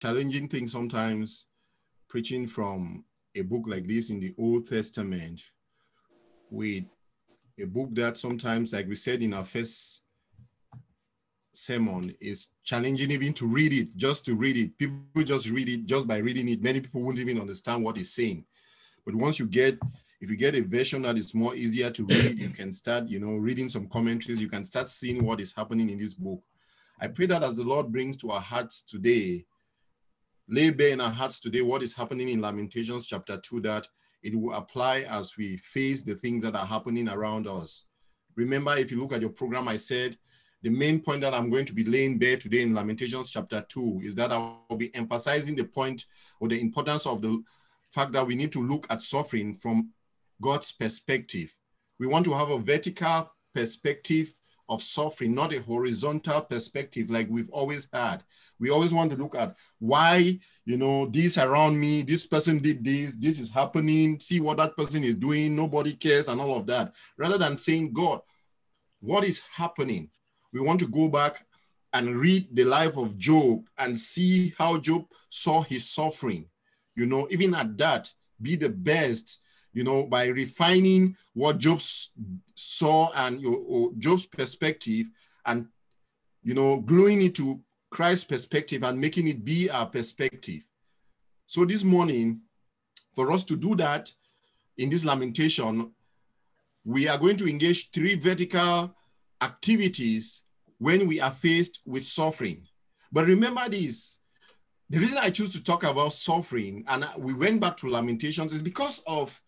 challenging thing sometimes preaching from a book like this in the Old Testament with a book that sometimes, like we said in our first sermon, is challenging even to read it, just to read it. People just read it, just by reading it, many people won't even understand what it's saying. But once you get, if you get a version that is more easier to read, you can start, you know, reading some commentaries, you can start seeing what is happening in this book. I pray that as the Lord brings to our hearts today, lay bare in our hearts today what is happening in Lamentations chapter 2, that it will apply as we face the things that are happening around us. Remember, if you look at your program, I said the main point that I'm going to be laying bare today in Lamentations chapter 2 is that I'll be emphasizing the point or the importance of the fact that we need to look at suffering from God's perspective. We want to have a vertical perspective of suffering, not a horizontal perspective like we've always had. We always want to look at why, you know, this around me, this person did this, this is happening, see what that person is doing, nobody cares and all of that, rather than saying, God, what is happening? We want to go back and read the life of Job and see how Job saw his suffering. You know, even at that, be the best, you know, by refining what Job saw and Job's perspective and, you know, gluing it to Christ's perspective and making it be our perspective. So this morning, for us to do that in this lamentation, we are going to engage three vertical activities when we are faced with suffering. But remember this, the reason I choose to talk about suffering, and we went back to Lamentations, is because of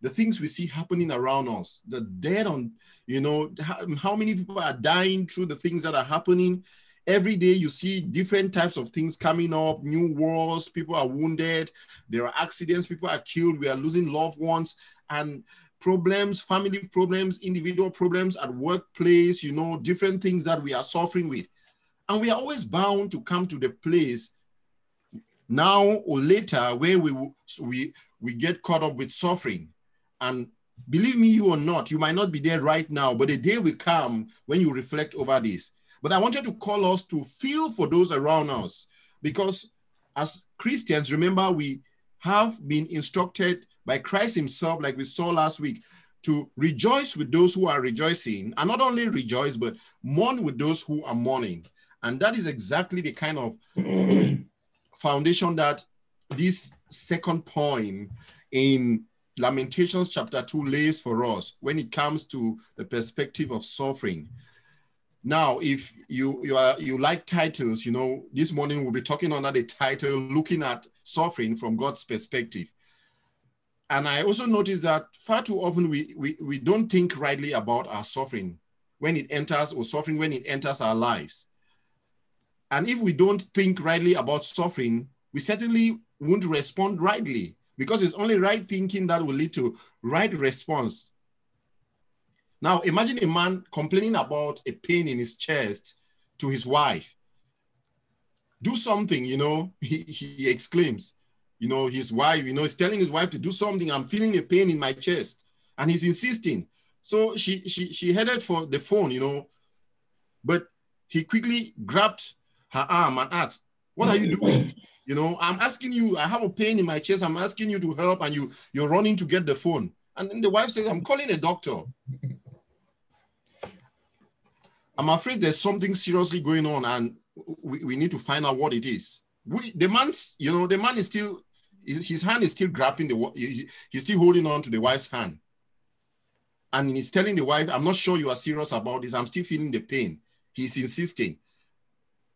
the things we see happening around us, the dead on, you know, how many people are dying through the things that are happening. Every day you see different types of things coming up, new wars, people are wounded, there are accidents, people are killed, we are losing loved ones, and problems, family problems, individual problems at workplace, you know, different things that we are suffering with. And we are always bound to come to the place now or later where we get caught up with suffering. And believe me, you or not, you might not be there right now, but the day will come when you reflect over this. But I wanted to call us to feel for those around us, because as Christians, remember, we have been instructed by Christ himself, like we saw last week, to rejoice with those who are rejoicing, and not only rejoice, but mourn with those who are mourning. And that is exactly the kind of foundation that this second point in Lamentations chapter 2 lays for us when it comes to the perspective of suffering. Now, if you like titles, you know, this morning we'll be talking under the title, Looking at Suffering from God's Perspective. And I also noticed that far too often we don't think rightly about our suffering when it enters, or suffering when it enters our lives. And if we don't think rightly about suffering, we certainly won't respond rightly, because it's only right thinking that will lead to right response. Now, imagine a man complaining about a pain in his chest to his wife. Do something, you know, he exclaims. You know, his wife, you know, he's telling his wife to do something. I'm feeling a pain in my chest. And he's insisting. So she headed for the phone, you know, but he quickly grabbed her arm and asked, what are you doing? You know, I'm asking you, I have a pain in my chest. I'm asking you to help, and you're running to get the phone. And then the wife says, I'm calling a doctor. I'm afraid there's something seriously going on, and we need to find out what it is. The man is still, his hand is still grabbing he's still holding on to the wife's hand. And he's telling the wife, I'm not sure you are serious about this. I'm still feeling the pain. He's insisting.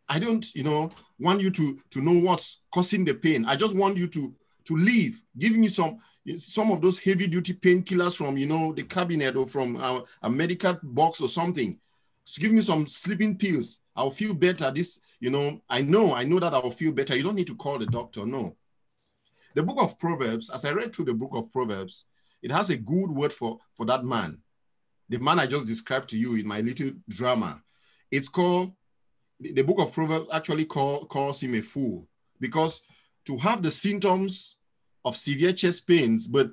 I don't, you know, want you to know what's causing the pain. I just want you to leave. Give me some of those heavy-duty painkillers from, you know, the cabinet or from a medical box or something. So give me some sleeping pills. I'll feel better. This, you know. I know that I'll feel better. You don't need to call the doctor, no. The book of Proverbs, as I read through the book of Proverbs, it has a good word for that man. The man I just described to you in my little drama. It's called, the book of Proverbs actually calls him a fool, because to have the symptoms of severe chest pains, but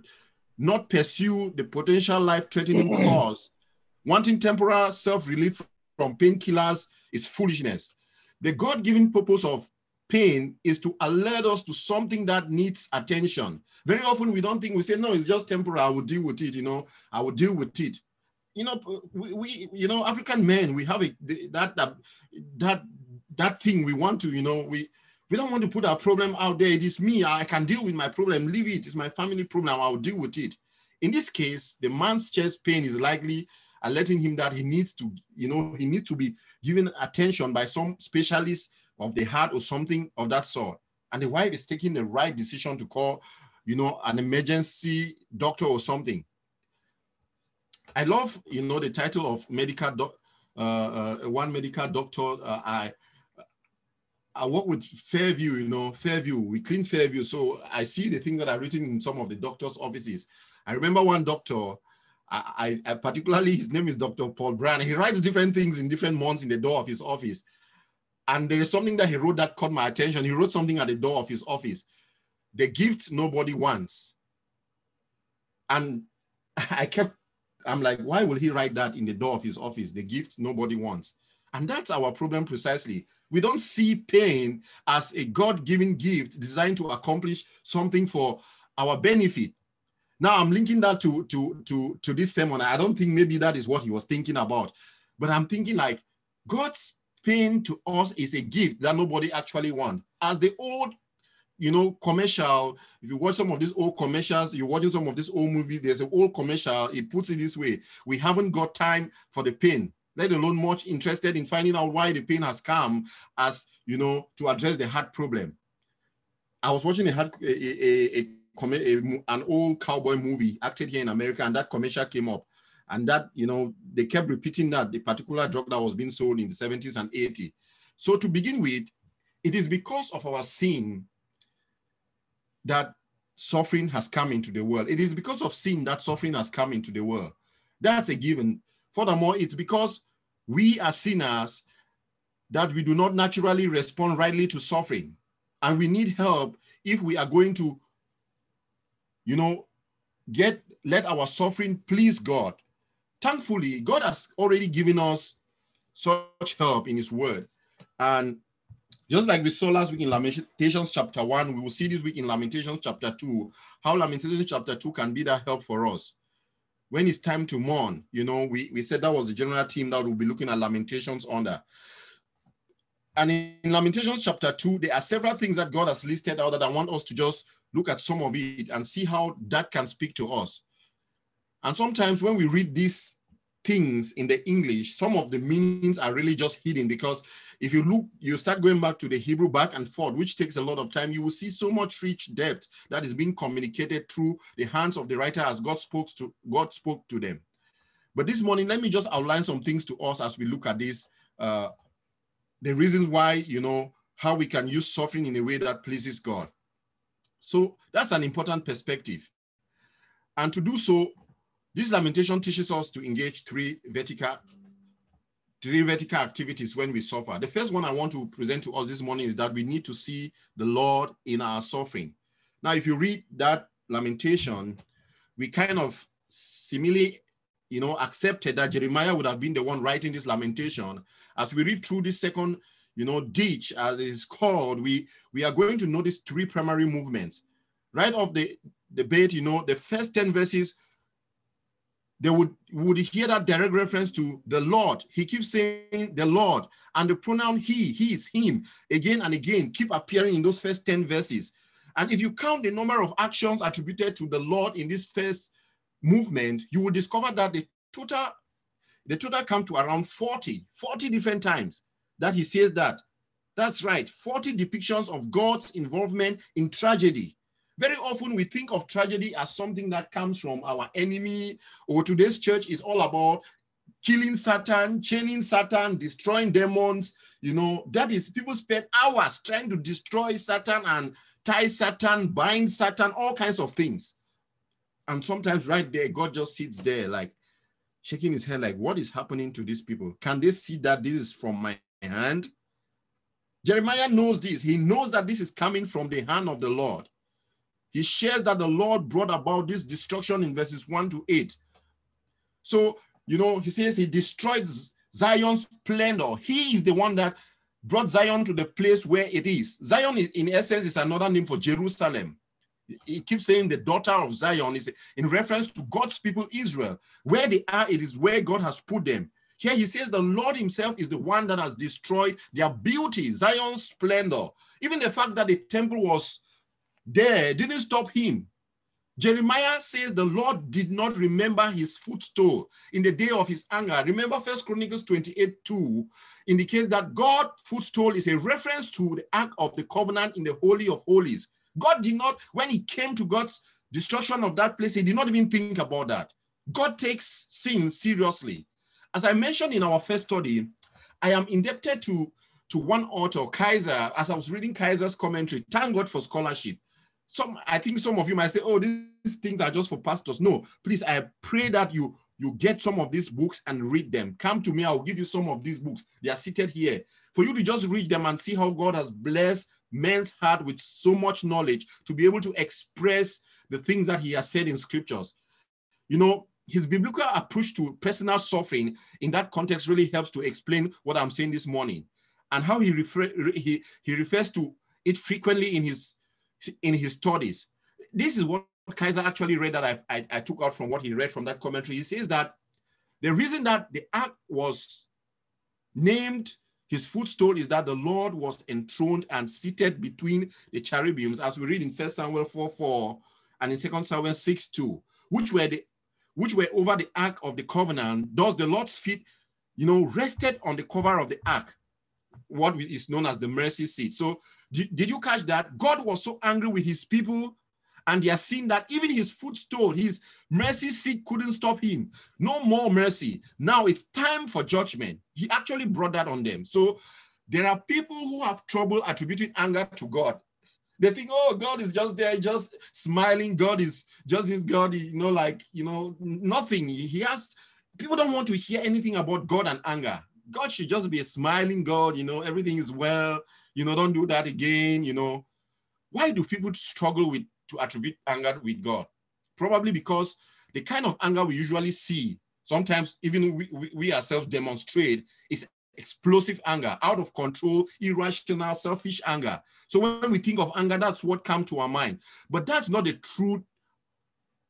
not pursue the potential life-threatening cause, wanting temporal self-relief from painkillers is foolishness. The God-given purpose of pain is to alert us to something that needs attention. Very often we don't think, we say, no, it's just temporary, I will deal with it, you know, I will deal with it. You know, we African men, we have that thing we want to, you know, we don't want to put our problem out there. It is me, I can deal with my problem, leave it, it's my family problem, I'll deal with it. In this case, the man's chest pain is likely alerting him that he needs to, you know, he needs to be given attention by some specialist of the heart or something of that sort. And the wife is taking the right decision to call, you know, an emergency doctor or something. I love, you know, the title of one medical doctor. I work with Fairview, you know, Fairview, we clean Fairview. So I see the things that are written in some of the doctor's offices. I remember one doctor, I particularly, his name is Dr. Paul Brown. He writes different things in different months in the door of his office. And there is something that he wrote that caught my attention. He wrote something at the door of his office: the gift nobody wants. And I'm like, why will he write that in the door of his office? The gift nobody wants. And that's our problem precisely. We don't see pain as a God-given gift designed to accomplish something for our benefit. Now I'm linking that to this sermon. I don't think maybe that is what he was thinking about, but I'm thinking like God's pain to us is a gift that nobody actually wants. As the old, you know, commercial, if you watch some of these old commercials, you're watching some of this old movie, there's an old commercial, it puts it this way: we haven't got time for the pain, let alone much interested in finding out why the pain has come, as, you know, to address the heart problem. I was watching an old cowboy movie acted here in America, and that commercial came up, and that, you know, they kept repeating that the particular drug that was being sold in the 70s and 80s. So to begin with, it is because of our sin that suffering has come into the world. It is because of sin that suffering has come into the world. That's a given. Furthermore, it's because we are sinners that we do not naturally respond rightly to suffering, and we need help if we are going to, you know, let our suffering please God. Thankfully, God has already given us such help in his word. And just like we saw last week in Lamentations chapter 1, we will see this week in Lamentations chapter 2, how Lamentations chapter 2 can be that help for us. When it's time to mourn, you know, we said that was the general theme that we'll be looking at Lamentations under. And in Lamentations chapter 2, there are several things that God has listed out that I want us to just look at some of it and see how that can speak to us. And sometimes when we read these things in the English, some of the meanings are really just hidden, because if you look, you start going back to the Hebrew back and forth, which takes a lot of time, you will see so much rich depth that is being communicated through the hands of the writer as God spoke to them. But this morning, let me just outline some things to us as we look at this, the reasons why, you know, how we can use suffering in a way that pleases God. So that's an important perspective. And to do so, this lamentation teaches us to engage three vertical activities when we suffer. The first one I want to present to us this morning is that we need to see the Lord in our suffering. Now, if you read that lamentation, we kind of similarly, you know, accepted that Jeremiah would have been the one writing this lamentation. As we read through this second, you know, ditch, as it is called, we are going to notice three primary movements. Right off the debate, you know, the first 10 verses, they would hear that direct reference to the Lord. He keeps saying the Lord, and the pronoun he is him, again and again, keep appearing in those first 10 verses. And if you count the number of actions attributed to the Lord in this first movement, you will discover that the total comes to around 40 different times that he says that. That's right, 40 depictions of God's involvement in tragedy. Very often we think of tragedy as something that comes from our enemy, or today's church is all about killing Satan, chaining Satan, destroying demons. You know, that is, people spend hours trying to destroy Satan and tie Satan, bind Satan, all kinds of things. And sometimes right there, God just sits there like shaking his head like, what is happening to these people? Can they see that this is from my hand? Jeremiah knows this. He knows that this is coming from the hand of the Lord. He shares that the Lord brought about this destruction in verses 1 to 8. So, you know, he says he destroyed Zion's splendor. He is the one that brought Zion to the place where it is. Zion, in essence, is another name for Jerusalem. He keeps saying the daughter of Zion is in reference to God's people, Israel. Where they are, it is where God has put them. Here he says the Lord himself is the one that has destroyed their beauty, Zion's splendor. Even the fact that the temple was there didn't stop him. Jeremiah says the Lord did not remember his footstool in the day of his anger. Remember, 1 Chronicles 28:2 indicates that God's footstool is a reference to the Ark of the Covenant in the Holy of Holies. God did not, when he came to God's destruction of that place, he did not even think about that. God takes sin seriously. As I mentioned in our first study, I am indebted to one author, Kaiser. As I was reading Kaiser's commentary, thank God for scholarship. I think some of you might say, oh, these things are just for pastors. No, please, I pray that you get some of these books and read them. Come to me, I'll give you some of these books. They are seated here. For you to just read them and see how God has blessed men's heart with so much knowledge to be able to express the things that he has said in scriptures. You know, his biblical approach to personal suffering in that context really helps to explain what I'm saying this morning and how he refers to it frequently in his studies. This is what Kaiser actually read that I took out from what he read from that commentary. He says that the reason that the ark was named his footstool is that the Lord was enthroned and seated between the cherubims, as we read in 1 Samuel 4:4 and in 2 Samuel 6:2, which were over the ark of the covenant. Thus the Lord's feet, you know, rested on the cover of the ark, what is known as the mercy seat. So did you catch that? God was so angry with his people and their sin that even his footstool, his mercy seat, couldn't stop him. No more mercy. Now it's time for judgment. He actually brought that on them. So there are people who have trouble attributing anger to God. They think, oh, God is just there, just smiling. God is just this God, you know, like, you know, nothing. People don't want to hear anything about God and anger. God should just be a smiling God, you know, everything is well, you know, don't do that again, you know. Why do people struggle to attribute anger with God? Probably because the kind of anger we usually see, sometimes even we ourselves demonstrate, is explosive anger, out of control, irrational, selfish anger. So when we think of anger, that's what comes to our mind. But that's not the truth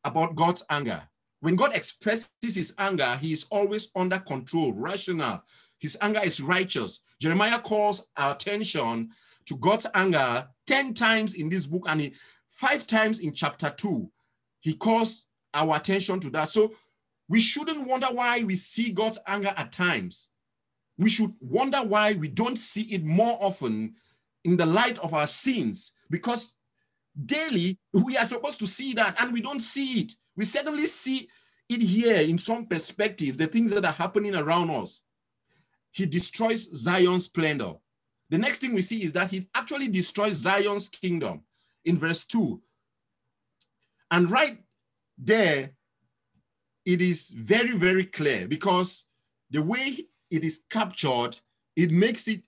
about God's anger. When God expresses his anger, he is always under control, rational. His anger is righteous. Jeremiah calls our attention to God's anger 10 times in this book, and 5 times in chapter 2. He calls our attention to that. So we shouldn't wonder why we see God's anger at times. We should wonder why we don't see it more often in the light of our sins, because daily we are supposed to see that and we don't see it. We certainly see it here in some perspective, the things that are happening around us. He destroys Zion's splendor. The next thing we see is that he actually destroys Zion's kingdom in verse 2. And right there, it is very, very clear, because the way it is captured, it makes it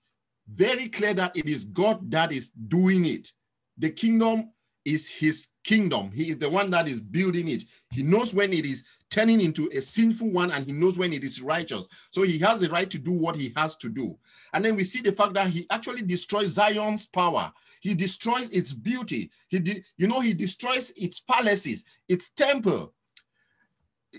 very clear that it is God that is doing it. The kingdom is his kingdom. He is the one that is building it. He knows when it is turning into a sinful one, and he knows when it is righteous. So he has the right to do what he has to do. And then we see the fact that he actually destroys Zion's power. He destroys its beauty. He destroys its palaces, its temple.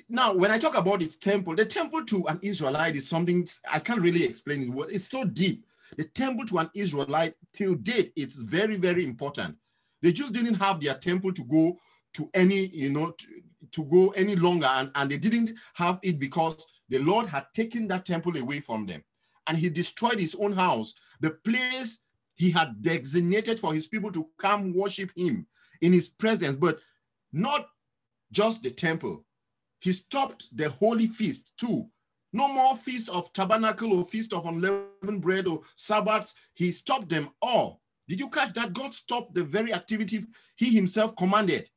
Now, when I talk about its temple, the temple to an Israelite is something I can't really explain. It's so deep. The temple to an Israelite till date, it's very, very important. They just didn't have their temple to go to any, you know, to go any longer. And they didn't have it because the Lord had taken that temple away from them. And he destroyed his own house, the place he had designated for his people to come worship him in his presence, but not just the temple. He stopped the holy feast too. No more feast of tabernacle or feast of unleavened bread or Sabbaths. He stopped them all. Did you catch that? God stopped the very activity he himself commanded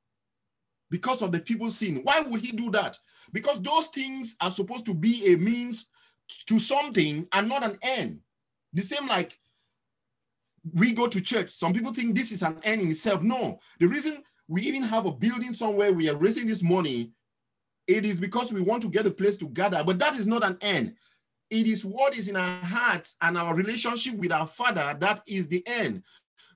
because of the people's sin. Why would he do that? Because those things are supposed to be a means to something and not an end. The same like we go to church. Some people think this is an end in itself. No. The reason we even have a building somewhere we are raising this money, it is because we want to get a place to gather, but that is not an end. It is what is in our hearts and our relationship with our Father that is the end.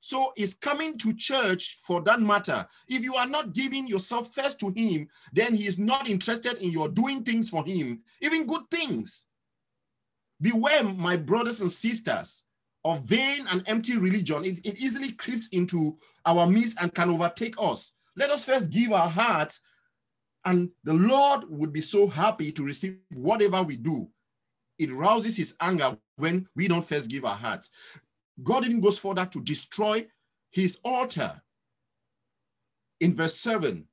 So it's coming to church for that matter. If you are not giving yourself first to him, then he is not interested in your doing things for him, even good things. Beware, my brothers and sisters, of vain and empty religion. It easily creeps into our midst and can overtake us. Let us first give our hearts, and the Lord would be so happy to receive whatever we do. It rouses his anger when we don't first give our hearts. God even goes further to destroy his altar in verse 7.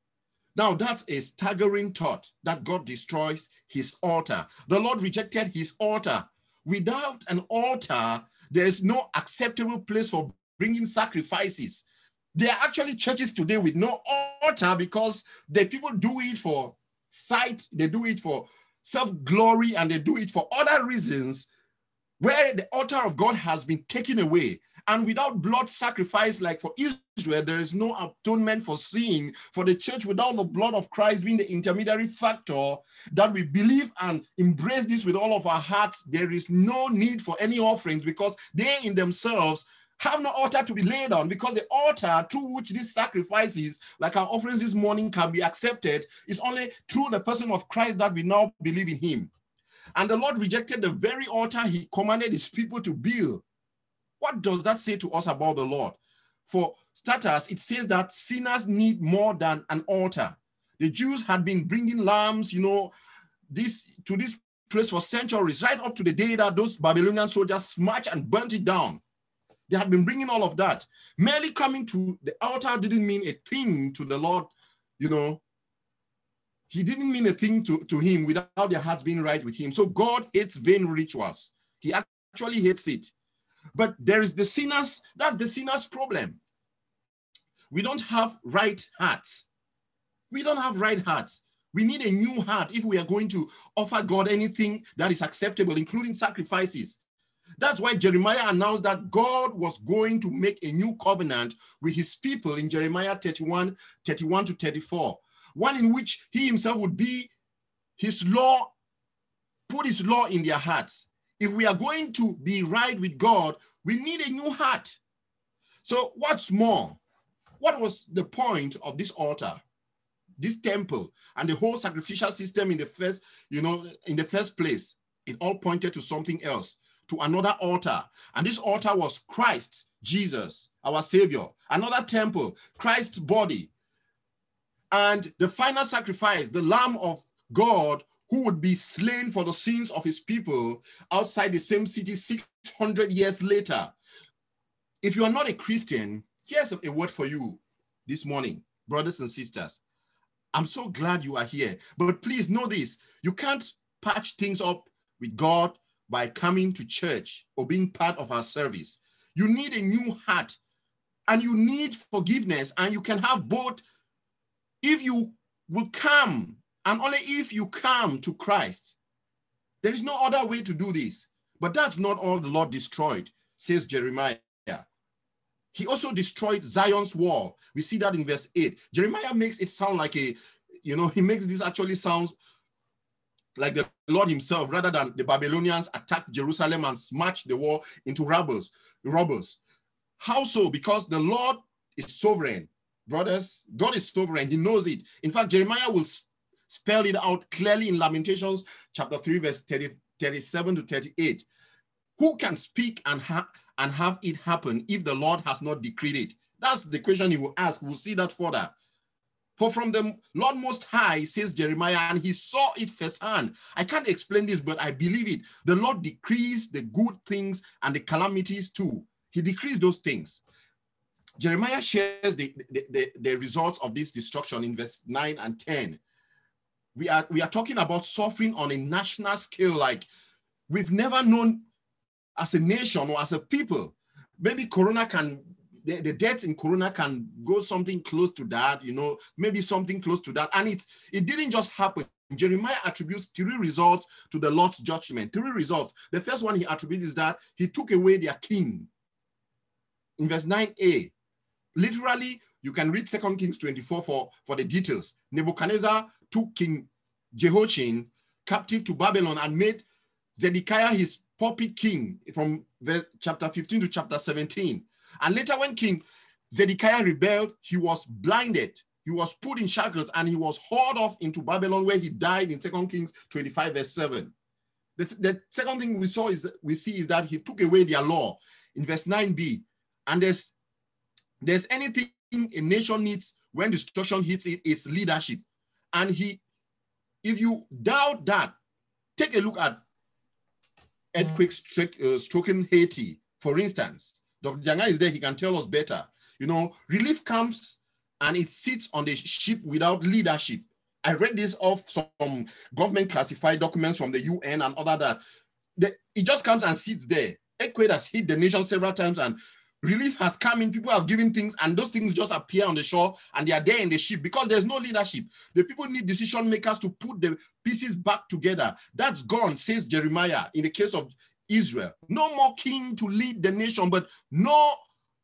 Now that's a staggering thought, that God destroys his altar. The Lord rejected his altar. Without an altar, there is no acceptable place for bringing sacrifices. There are actually churches today with no altar because the people do it for sight, they do it for self-glory, and they do it for other reasons, where the altar of God has been taken away. And without blood sacrifice, like for Israel, there is no atonement for sin. For the church, without the blood of Christ being the intermediary factor, that we believe and embrace this with all of our hearts, there is no need for any offerings, because they in themselves have no altar to be laid on, because the altar through which these sacrifices, like our offerings this morning, can be accepted is only through the person of Christ that we now believe in him. And the Lord rejected the very altar he commanded his people to build. What does that say to us about the Lord? For starters, it says that sinners need more than an altar. The Jews had been bringing lambs, to this place for centuries, right up to the day that those Babylonian soldiers smashed and burnt it down. They had been bringing all of that. Merely coming to the altar didn't mean a thing to the Lord, He didn't mean a thing to him without their hearts being right with him. So God hates vain rituals. He actually hates it. But there is the sinners, that's the sinner's problem. We don't have right hearts. We don't have right hearts. We need a new heart if we are going to offer God anything that is acceptable, including sacrifices. That's why Jeremiah announced that God was going to make a new covenant with his people in Jeremiah 31 to 34. One in which he himself would be his law, put his law in their hearts. If we are going to be right with God, we need a new heart. So what's more, what was the point of this altar, this temple, and the whole sacrificial system in the first, place? It all pointed to something else, to another altar. And this altar was Christ, Jesus, our Savior, another temple, Christ's body. And the final sacrifice, the Lamb of God, who would be slain for the sins of his people outside the same city 600 years later. If you are not a Christian, here's a word for you this morning, brothers and sisters. I'm so glad you are here. But please know this, you can't patch things up with God by coming to church or being part of our service. You need a new heart, and you need forgiveness, and you can have both if you will come, and only if you come to Christ. There is no other way to do this. But that's not all the Lord destroyed, says Jeremiah. He also destroyed Zion's wall. We see that in verse 8. Jeremiah makes it sound like he makes this actually sound like the Lord himself, rather than the Babylonians attacked Jerusalem and smashed the wall into rubble. How so? Because the Lord is sovereign. Brothers, God is sovereign. He knows it. In fact, Jeremiah will spell it out clearly in Lamentations chapter 3, verse 37 to 38. Who can speak and have it happen if the Lord has not decreed it? That's the question he will ask. We'll see that further. For from the Lord Most High, says Jeremiah, and he saw it firsthand. I can't explain this, but I believe it. The Lord decrees the good things and the calamities too. He decrees those things. Jeremiah shares the results of this destruction in verse 9 and 10. We are talking about suffering on a national scale like we've never known as a nation or as a people. Maybe the death in corona can go something close to that, maybe something close to that. And it didn't just happen. Jeremiah attributes three results to the Lord's judgment. Three results. The first one he attributes is that he took away their king. In verse 9a. Literally, you can read 2 Kings 24 for the details. Nebuchadnezzar took King Jehoiachin captive to Babylon and made Zedekiah, his puppet king, from chapter 15 to chapter 17. And later when King Zedekiah rebelled, he was blinded. He was put in shackles and he was hauled off into Babylon, where he died in 2 Kings 25 verse 7. The second thing we see is that he took away their law in verse 9b. And there's anything a nation needs when destruction hits it, it's leadership. And if you doubt that, take a look at earthquakes stroking Haiti, for instance. Dr. Janga is there, he can tell us better. You know, relief comes and it sits on the ship without leadership. I read this off some government classified documents from the UN and other that. It just comes and sits there. Earthquake has hit the nation several times and relief has come in. People have given things and those things just appear on the shore and they are there in the ship because there's no leadership. The people need decision makers to put the pieces back together. That's gone, says Jeremiah, in the case of Israel. No more king to lead the nation, but no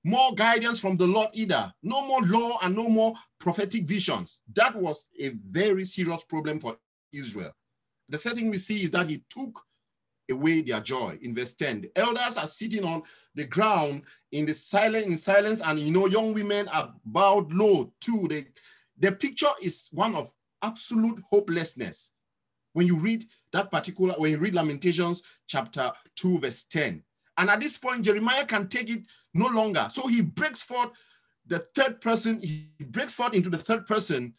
more guidance from the Lord either. No more law and no more prophetic visions. That was a very serious problem for Israel. The third thing we see is that he took away their joy. In verse 10, the elders are sitting on the ground in silence, and you know, young women are bowed low too. The picture is one of absolute hopelessness. When you read Lamentations chapter 2, verse 10. And at this point, Jeremiah can take it no longer. So he breaks forth into the third person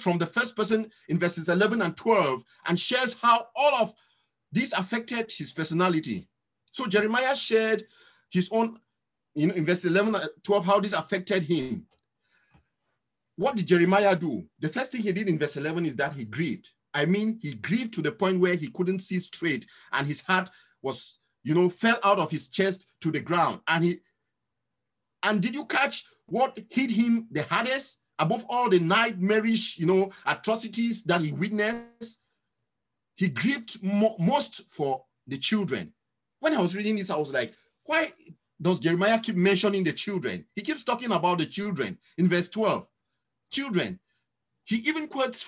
from the first person in verses 11 and 12, and shares how all of this affected his personality. So Jeremiah shared his own, in verse 11 and 12, how this affected him. What did Jeremiah do? The first thing he did in verse 11 is that he grieved. I mean, he grieved to the point where he couldn't see straight, and his heart was, you know, fell out of his chest to the ground. And did you catch what hit him the hardest? Above all the nightmarish, you know, atrocities that he witnessed, he grieved most for the children. When I was reading this, I was like, why does Jeremiah keep mentioning the children? He keeps talking about the children in verse 12. Children. He even quotes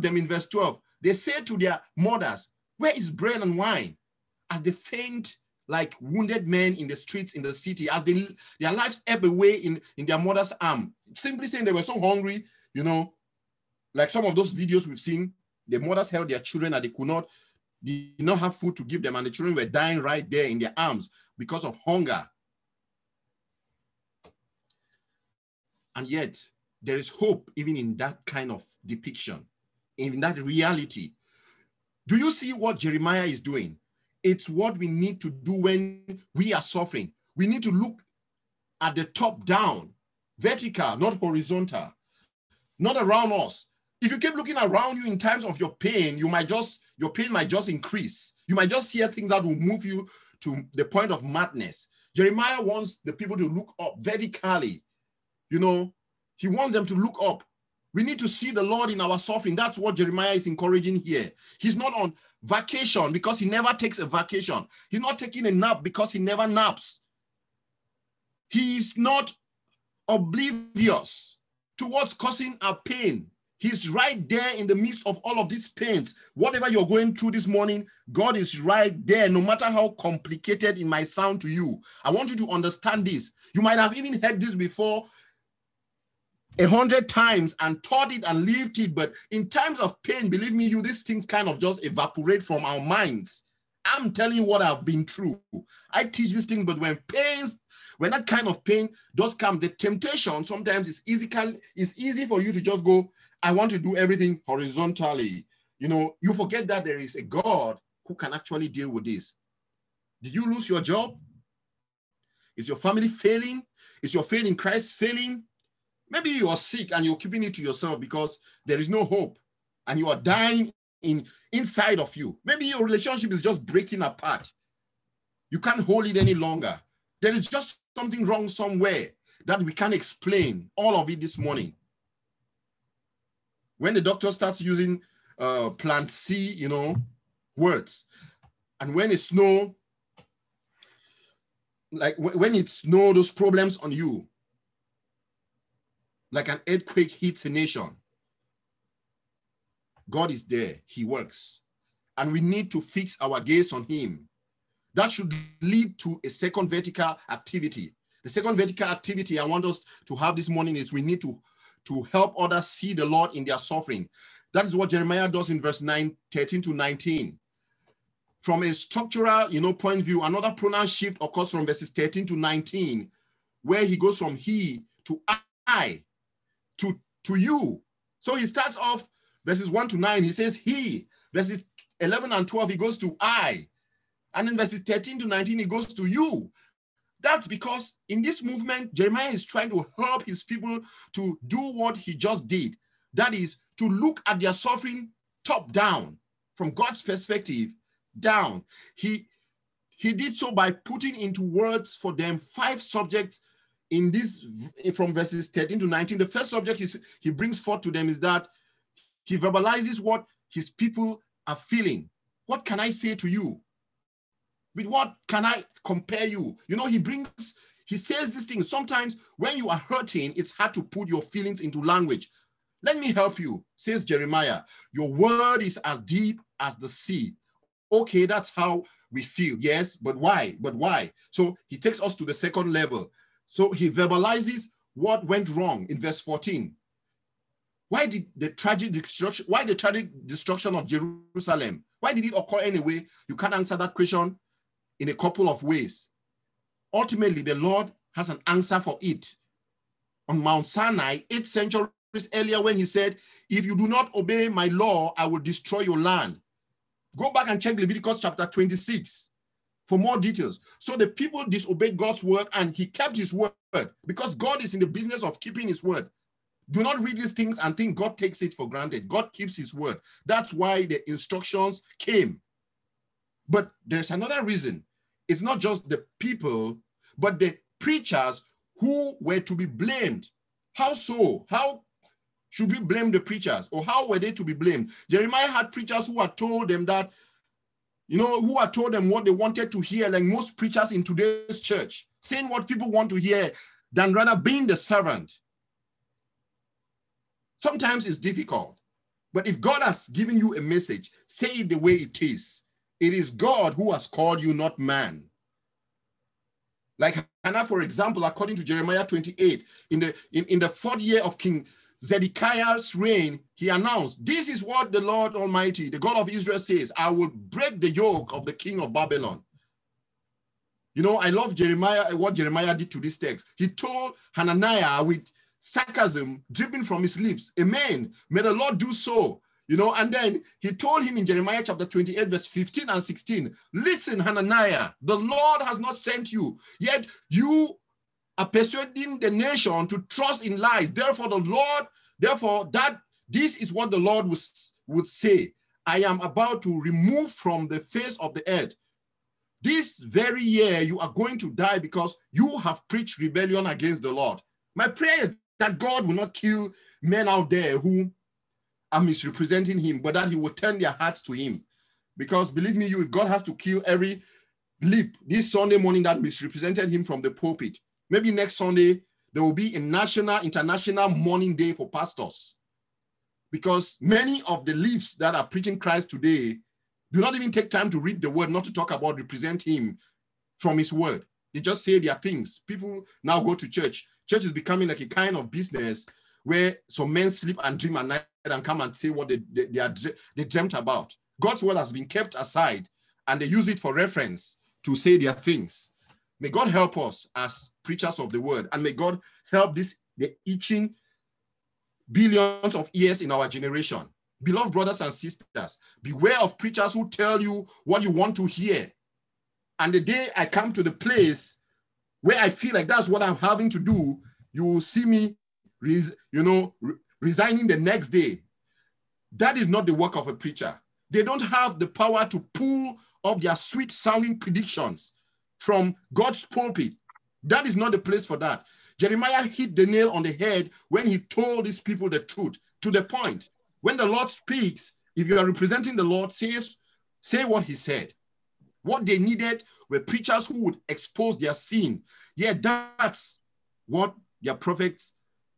them in verse 12. They say to their mothers, where is bread and wine? As they faint like wounded men in the streets, in the city, as their lives ebb away in their mother's arm. Simply saying they were so hungry, you know, like some of those videos we've seen, the mothers held their children and they did not have food to give them, and the children were dying right there in their arms because of hunger. And yet, there is hope even in that kind of depiction, in that reality. Do you see what Jeremiah is doing? It's what we need to do when we are suffering. We need to look at the top down, vertical, not horizontal, not around us. If you keep looking around you in times of your pain, your pain might just increase. You might just hear things that will move you to the point of madness. Jeremiah wants the people to look up vertically, you know. He wants them to look up. We need to see the Lord in our suffering. That's what Jeremiah is encouraging here. He's not on vacation because he never takes a vacation. He's not taking a nap because he never naps. He's not oblivious to what's causing our pain. He's right there in the midst of all of these pains. Whatever you're going through this morning, God is right there, no matter how complicated it might sound to you. I want you to understand this. You might have even heard this before 100 times and taught it and lived it, but in times of pain, believe me, these things kind of just evaporate from our minds. I'm telling you what I've been through. I teach this thing, but when that kind of pain does come, the temptation sometimes is easy for you to just go, I want to do everything horizontally. You know, you forget that there is a God who can actually deal with this. Did you lose your job? Is your family failing? Is your faith in Christ failing? Maybe you are sick and you're keeping it to yourself because there is no hope and you are dying inside of you. Maybe your relationship is just breaking apart. You can't hold it any longer. There is just something wrong somewhere that we can't explain all of it this morning. When the doctor starts using plan C, you know, words, and when it snows, those problems on you, like an earthquake hits a nation. God is there. He works. and we need to fix our gaze on him. That should lead to a second vertical activity. The second vertical activity I want us to have this morning is we need to help others see the Lord in their suffering. That is what Jeremiah does in verse 13 to 19. From a structural, point of view, another pronoun shift occurs from verses 13 to 19, where he goes from he to I to you. So he starts off verses 1 to 9, he says he. Verses 11 and 12, he goes to I. And in verses 13 to 19, he goes to you. That's because in this movement, Jeremiah is trying to help his people to do what he just did. That is, to look at their suffering top down, from God's perspective down. He did so by putting into words for them five subjects in this, from verses 13 to 19. The first subject he brings forth to them is that he verbalizes what his people are feeling. What can I say to you? With what can I compare you? He says these things. Sometimes when you are hurting, it's hard to put your feelings into language. Let me help you, says Jeremiah. Your word is as deep as the sea. Okay, that's how we feel. Yes, but why? But why? So he takes us to the second level. So he verbalizes what went wrong in verse 14. Why the tragic destruction of Jerusalem? Why did it occur anyway? You can't answer that question in a couple of ways. Ultimately, the Lord has an answer for it. On Mount Sinai, 8 centuries earlier, when he said, if you do not obey my law, I will destroy your land. Go back and check Leviticus chapter 26 for more details. So the people disobeyed God's word, and he kept his word, because God is in the business of keeping his word. Do not read these things and think God takes it for granted. God keeps his word. That's why the instructions came. But there's another reason. It's not just the people, but the preachers who were to be blamed. How so? How should we blame the preachers? Or how were they to be blamed? Jeremiah had preachers who had told them that, who had told them what they wanted to hear, like most preachers in today's church, saying what people want to hear than rather being the servant. Sometimes it's difficult, but if God has given you a message, say it the way it is. It is God who has called you, not man. Like Hannah, for example, according to Jeremiah 28, in the 4th year of King Zedekiah's reign, he announced, this is what the Lord Almighty, the God of Israel says, I will break the yoke of the king of Babylon. I love what Jeremiah did to this text. He told Hananiah with sarcasm dripping from his lips, amen, may the Lord do so. And then he told him in Jeremiah chapter 28, verse 15 and 16, listen, Hananiah, the Lord has not sent you, yet you are persuading the nation to trust in lies. Therefore, this is what the Lord would say, I am about to remove from the face of the earth. This very year, you are going to die because you have preached rebellion against the Lord. My prayer is that God will not kill men out there who are misrepresenting him, but that he will turn their hearts to him. Because believe me, if God has to kill every leap this Sunday morning that misrepresented him from the pulpit, maybe next Sunday there will be a national, international mourning day for pastors. Because many of the leaps that are preaching Christ today do not even take time to read the word, not to talk about, represent him from his word. They just say their things. People now go to church. Church is becoming like a kind of business where some men sleep and dream at night and come and say what they dreamt about. God's word has been kept aside, and they use it for reference to say their things. May God help us as preachers of the word, and may God help the itching billions of ears in our generation. Beloved brothers and sisters, beware of preachers who tell you what you want to hear. And the day I come to the place where I feel like that's what I'm having to do, you will see me resigning the next day. That is not the work of a preacher. They don't have the power to pull off their sweet-sounding predictions from God's pulpit. That is not the place for that. Jeremiah hit the nail on the head when he told these people the truth, to the point. When the Lord speaks, if you are representing the Lord, say what he said. What they needed were preachers who would expose their sin. Yeah, that's what their prophets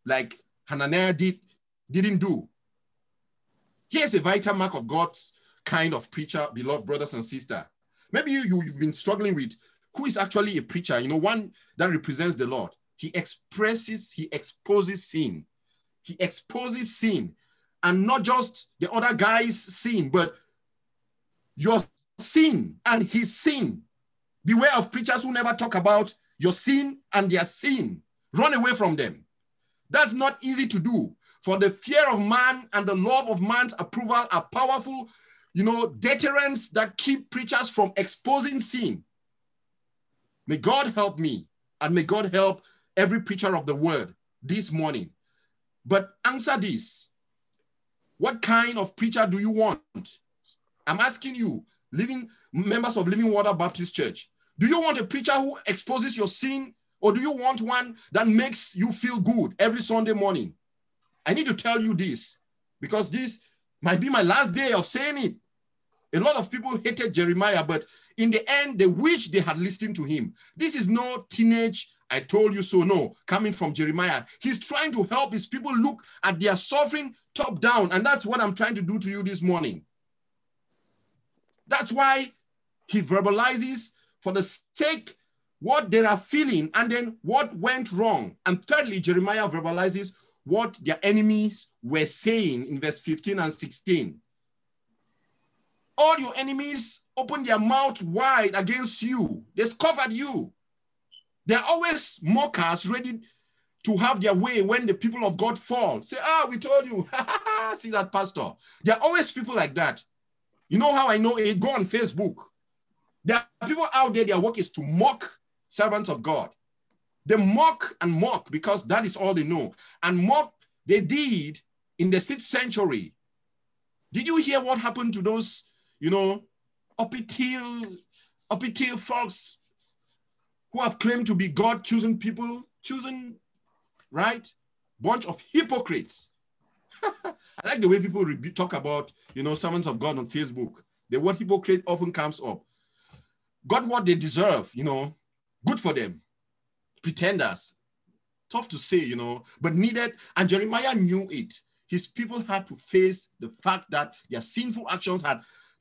like Hananiah didn't do. Here's a vital mark of God's kind of preacher, beloved brothers and sisters. Maybe you've been struggling with who is actually a preacher, you know, one that represents the Lord. He exposes sin. He exposes sin, and not just the other guy's sin, but your sin and his sin. Beware of preachers who never talk about your sin and their sin. Run away from them. That's not easy to do. For the fear of man and the love of man's approval are powerful, you know, deterrents that keep preachers from exposing sin. May God help me, and may God help every preacher of the word this morning. But answer this. What kind of preacher do you want? I'm asking you, members of Living Water Baptist Church, do you want a preacher who exposes your sin, or do you want one that makes you feel good every Sunday morning? I need to tell you this, because this might be my last day of saying it. A lot of people hated Jeremiah, but in the end, they wished they had listened to him. This is no teenage, I told you so, no, coming from Jeremiah. He's trying to help his people look at their suffering top down, and that's what I'm trying to do to you this morning. That's why he verbalizes for the sake what they are feeling and then what went wrong. And thirdly, Jeremiah verbalizes what their enemies were saying in verse 15 and 16. All your enemies open their mouth wide against you. They scoffed you. There are always mockers ready to have their way when the people of God fall. Say, we told you. See that, pastor? There are always people like that. You know how I know it? Go on Facebook. There are people out there, their work is to mock servants of God. They mock and mock because that is all they know. And mock they did in the 6th century. Did you hear what happened to those, you know, uppity folks who have claimed to be God-chosen people, right? Bunch of hypocrites. I like the way people talk about, you know, servants of God on Facebook. The word hypocrite often comes up. Got what they deserve, you know, good for them. Pretenders, tough to say, you know, but needed, and Jeremiah knew it. His people had to face the fact that their sinful actions had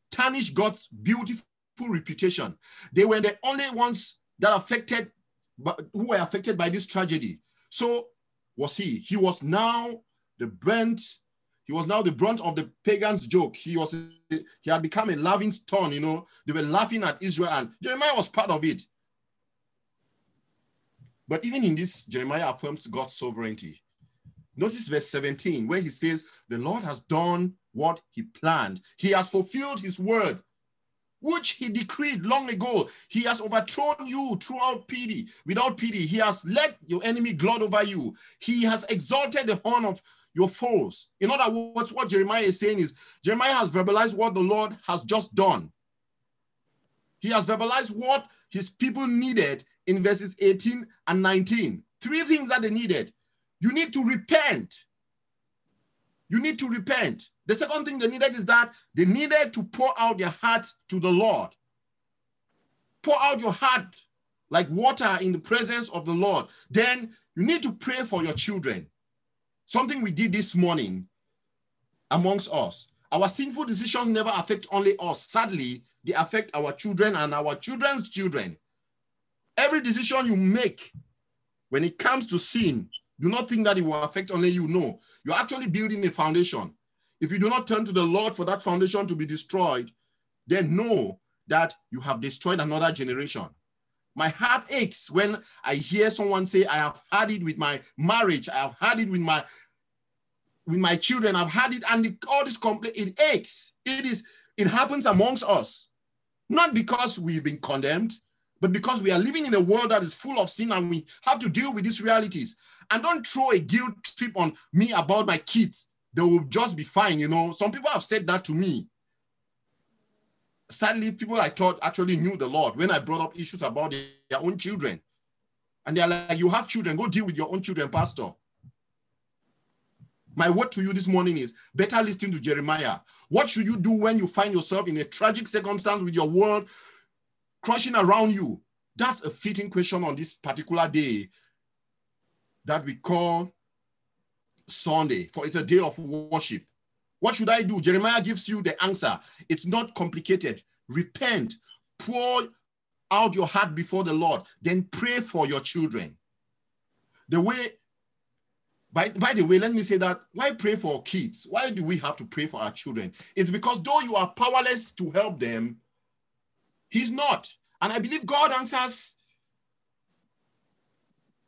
tarnished God's beautiful reputation. They were the only ones that who were affected by this tragedy. So was he. He was now the brunt of the pagans' joke. He had become a laughing stone, you know. They were laughing at Israel, and Jeremiah was part of it. But even in this, Jeremiah affirms God's sovereignty. Notice verse 17, where he says, the Lord has done what he planned. He has fulfilled his word, which he decreed long ago. He has overthrown you without pity. He has let your enemy gloat over you. He has exalted the horn of your foes. In other words, what Jeremiah is saying is, Jeremiah has verbalized what the Lord has just done. He has verbalized what his people needed in verses 18 and 19. Three things that they needed. You need to repent. You need to repent. The second thing they needed is that they needed to pour out their hearts to the Lord. Pour out your heart like water in the presence of the Lord. Then you need to pray for your children. Something we did this morning amongst us. Our sinful decisions never affect only us. Sadly, they affect our children and our children's children. Every decision you make when it comes to sin, do not think that it will affect only you. No, you're actually building a foundation. If you do not turn to the Lord for that foundation to be destroyed, then know that you have destroyed another generation. My heart aches when I hear someone say, I have had it with my marriage. I have had it with my children. I've had it, and all this complaint, it aches. It happens amongst us. Not because we've been condemned, but because we are living in a world that is full of sin, and we have to deal with these realities. And don't throw a guilt trip on me about my kids. They will just be fine, you know. Some people have said that to me. Sadly, people I thought actually knew the Lord when I brought up issues about their own children. And they're like, you have children, go deal with your own children, pastor. My word to you this morning is better listen to Jeremiah. What should you do when you find yourself in a tragic circumstance with your world crushing around you? That's a fitting question on this particular day that we call Sunday, for it's a day of worship. What should I do? Jeremiah gives you the answer. It's not complicated. Repent, pour out your heart before the Lord, then pray for your children. The way, by the way, let me say that, why pray for kids? Why do we have to pray for our children? It's because though you are powerless to help them, he's not. And I believe God answers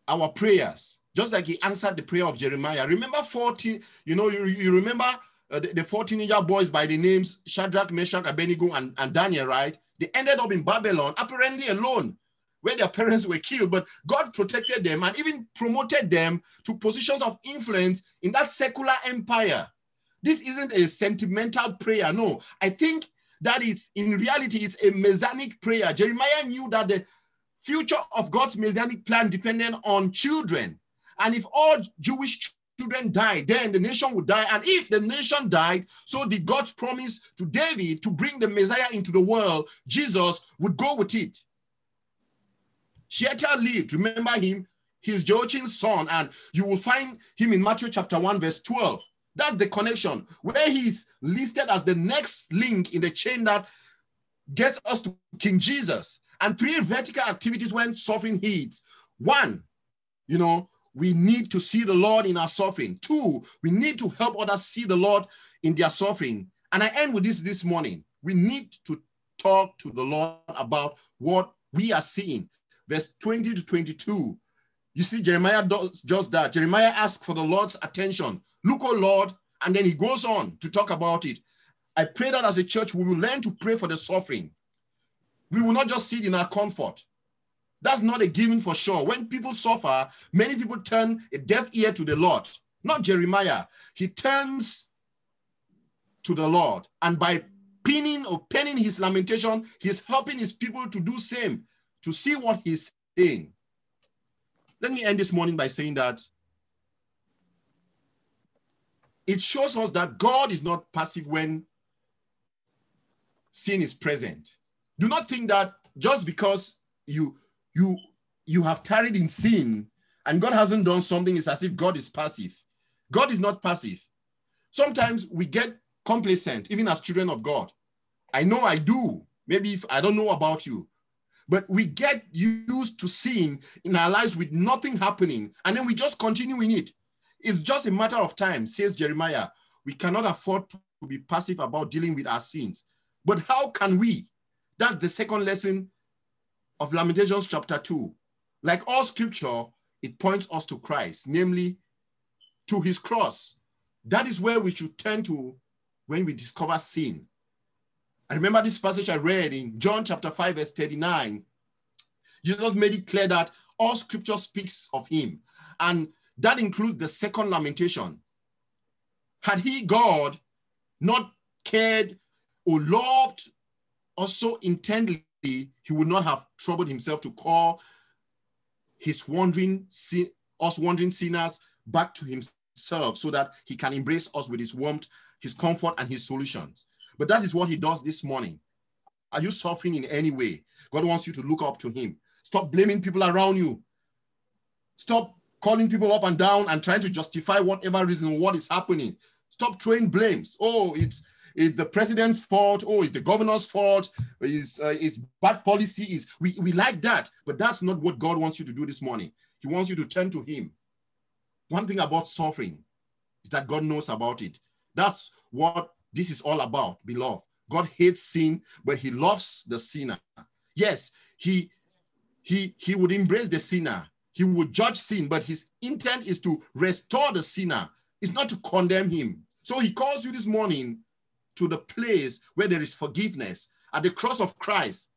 our prayers, just like he answered the prayer of Jeremiah. Remember 14, you remember the 4 teenager boys by the names Shadrach, Meshach, Abednego, and Daniel, right? They ended up in Babylon, apparently alone, where their parents were killed, but God protected them and even promoted them to positions of influence in that secular empire. This isn't a sentimental prayer, no. I think that in reality, it's a messianic prayer. Jeremiah knew that the future of God's messianic plan depended on children. And if all Jewish children died, then the nation would die. And if the nation died, so did God's promise to David to bring the Messiah into the world, Jesus would go with it. Sheeter lived, remember him, he's Joachim's son, and you will find him in Matthew chapter 1, verse 12. That's the connection, where he's listed as the next link in the chain that gets us to King Jesus. And three vertical activities when suffering hits. One, we need to see the Lord in our suffering. Two, we need to help others see the Lord in their suffering. And I end with this morning. We need to talk to the Lord about what we are seeing. Verse 20 to 22. You see, Jeremiah does just that. Jeremiah asks for the Lord's attention. Look, O Lord, and then he goes on to talk about it. I pray that as a church, we will learn to pray for the suffering. We will not just sit in our comfort. That's not a given for sure. When people suffer, many people turn a deaf ear to the Lord. Not Jeremiah. He turns to the Lord. And by penning his lamentation, he's helping his people to do same, to see what he's saying. Let me end this morning by saying that it shows us that God is not passive when sin is present. Do not think that just because you have tarried in sin and God hasn't done something, it's as if God is passive. God is not passive. Sometimes we get complacent, even as children of God. I know I do. Maybe if I don't know about you. But we get used to sin in our lives with nothing happening, and then we just continue in it. It's just a matter of time, says Jeremiah. We cannot afford to be passive about dealing with our sins. But how can we? That's the second lesson of Lamentations chapter 2. Like all scripture, it points us to Christ, namely to his cross. That is where we should turn to when we discover sin. I remember this passage I read in John chapter 5, verse 39. Jesus made it clear that all scripture speaks of him. And that includes the second lamentation. Had he, God, not cared or loved us so intently, he would not have troubled himself to call us wandering sinners back to himself so that he can embrace us with his warmth, his comfort, and his solutions. But that is what he does this morning. Are you suffering in any way? God wants you to look up to him. Stop blaming people around you. Stop calling people up and down and trying to justify whatever reason what is happening. Stop throwing blames. Oh, it's the president's fault. Oh, it's the governor's fault. It's bad policy. We like that. But that's not what God wants you to do this morning. He wants you to turn to him. One thing about suffering is that God knows about it. That's what this is all about, beloved. God hates sin, but he loves the sinner. Yes, he would embrace the sinner. He would judge sin, but his intent is to restore the sinner. It's not to condemn him. So he calls you this morning to the place where there is forgiveness, at the cross of Christ.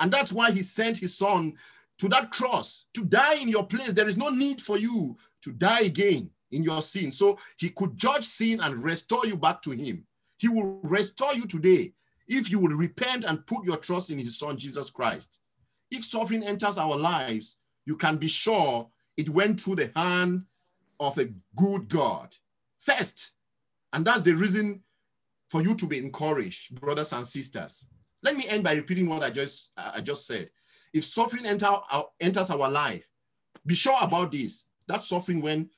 And that's why he sent his son to that cross, to die in your place. There is no need for you to die again in your sin. So he could judge sin and restore you back to him. He will restore you today if you will repent and put your trust in his son, Jesus Christ. If suffering enters our lives, you can be sure it went through the hand of a good God first. And that's the reason for you to be encouraged, brothers and sisters. Let me end by repeating what I just said. If suffering enters our life, be sure about this. That suffering went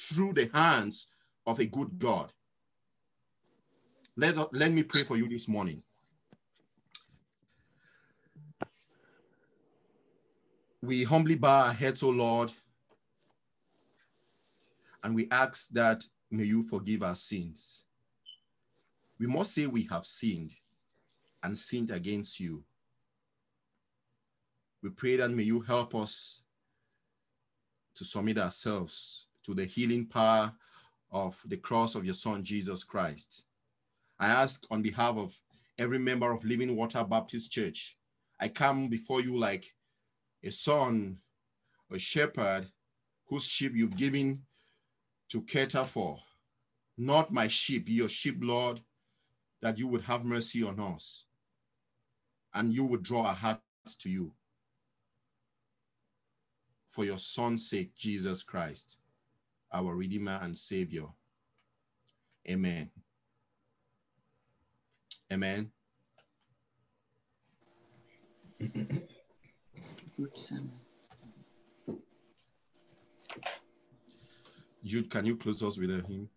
through the hands of a good God. Let me pray for you this morning. We humbly bow our heads, O Lord, and we ask that may you forgive our sins. We must say we have sinned and sinned against you. We pray that may you help us to submit ourselves to the healing power of the cross of your Son, Jesus Christ. I ask on behalf of every member of Living Water Baptist Church, I come before you like a son, a shepherd, whose sheep you've given to cater for. Not my sheep, your sheep, Lord, that you would have mercy on us and you would draw our hearts to you. For your Son's sake, Jesus Christ, our Redeemer and Savior. Amen. Amen. Jude, can you close us with a hymn?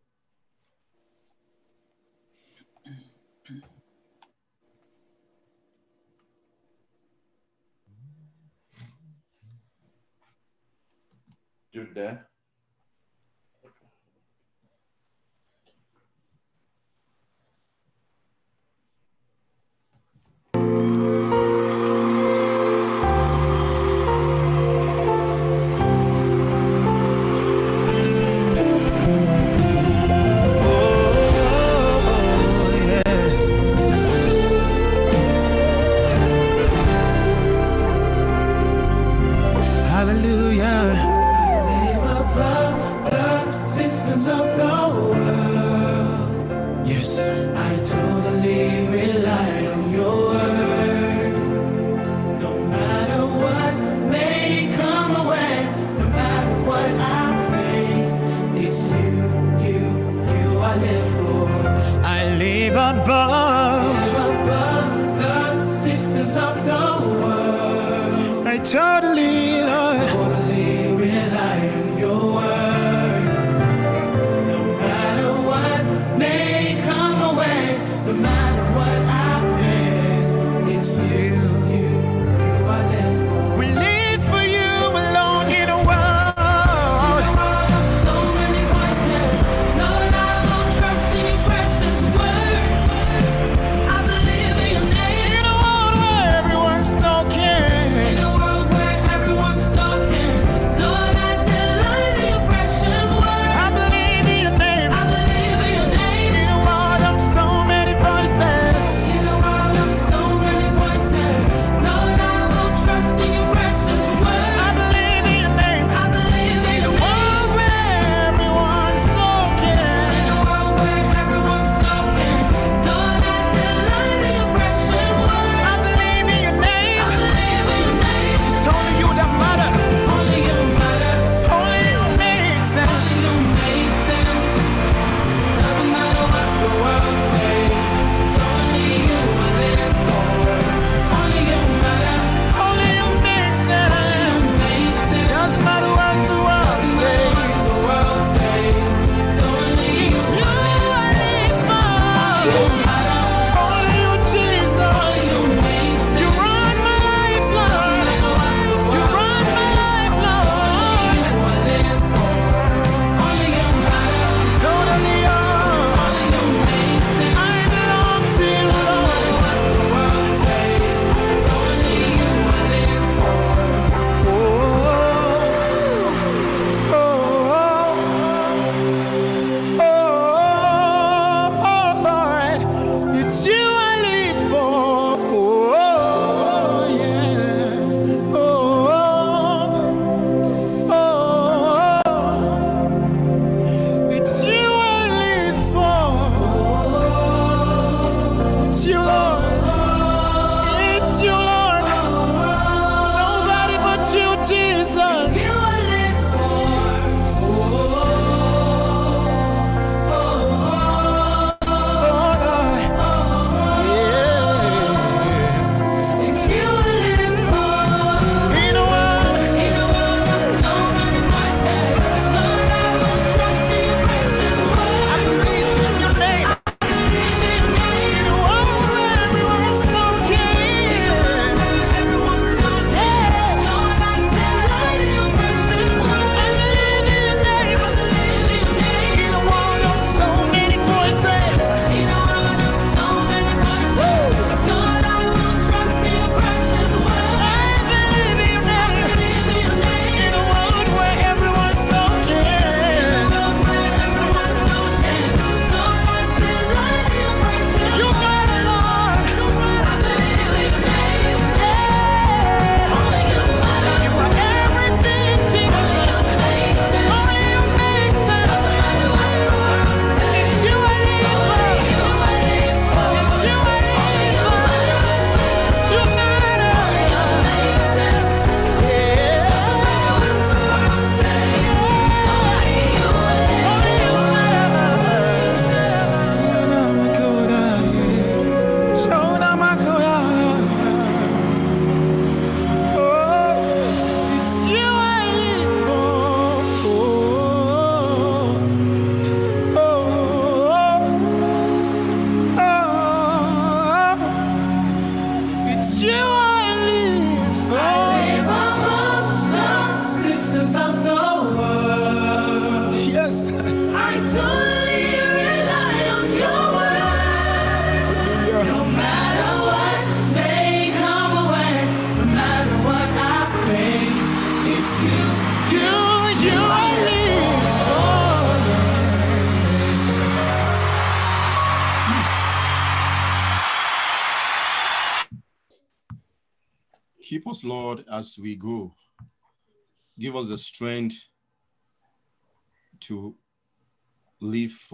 Jude there. nations of the world. Yes. I totally rely on your word. No matter what may come away, no matter what I face, it's you, you, you are me. Keep us, Lord, as we go. Give us the strength to live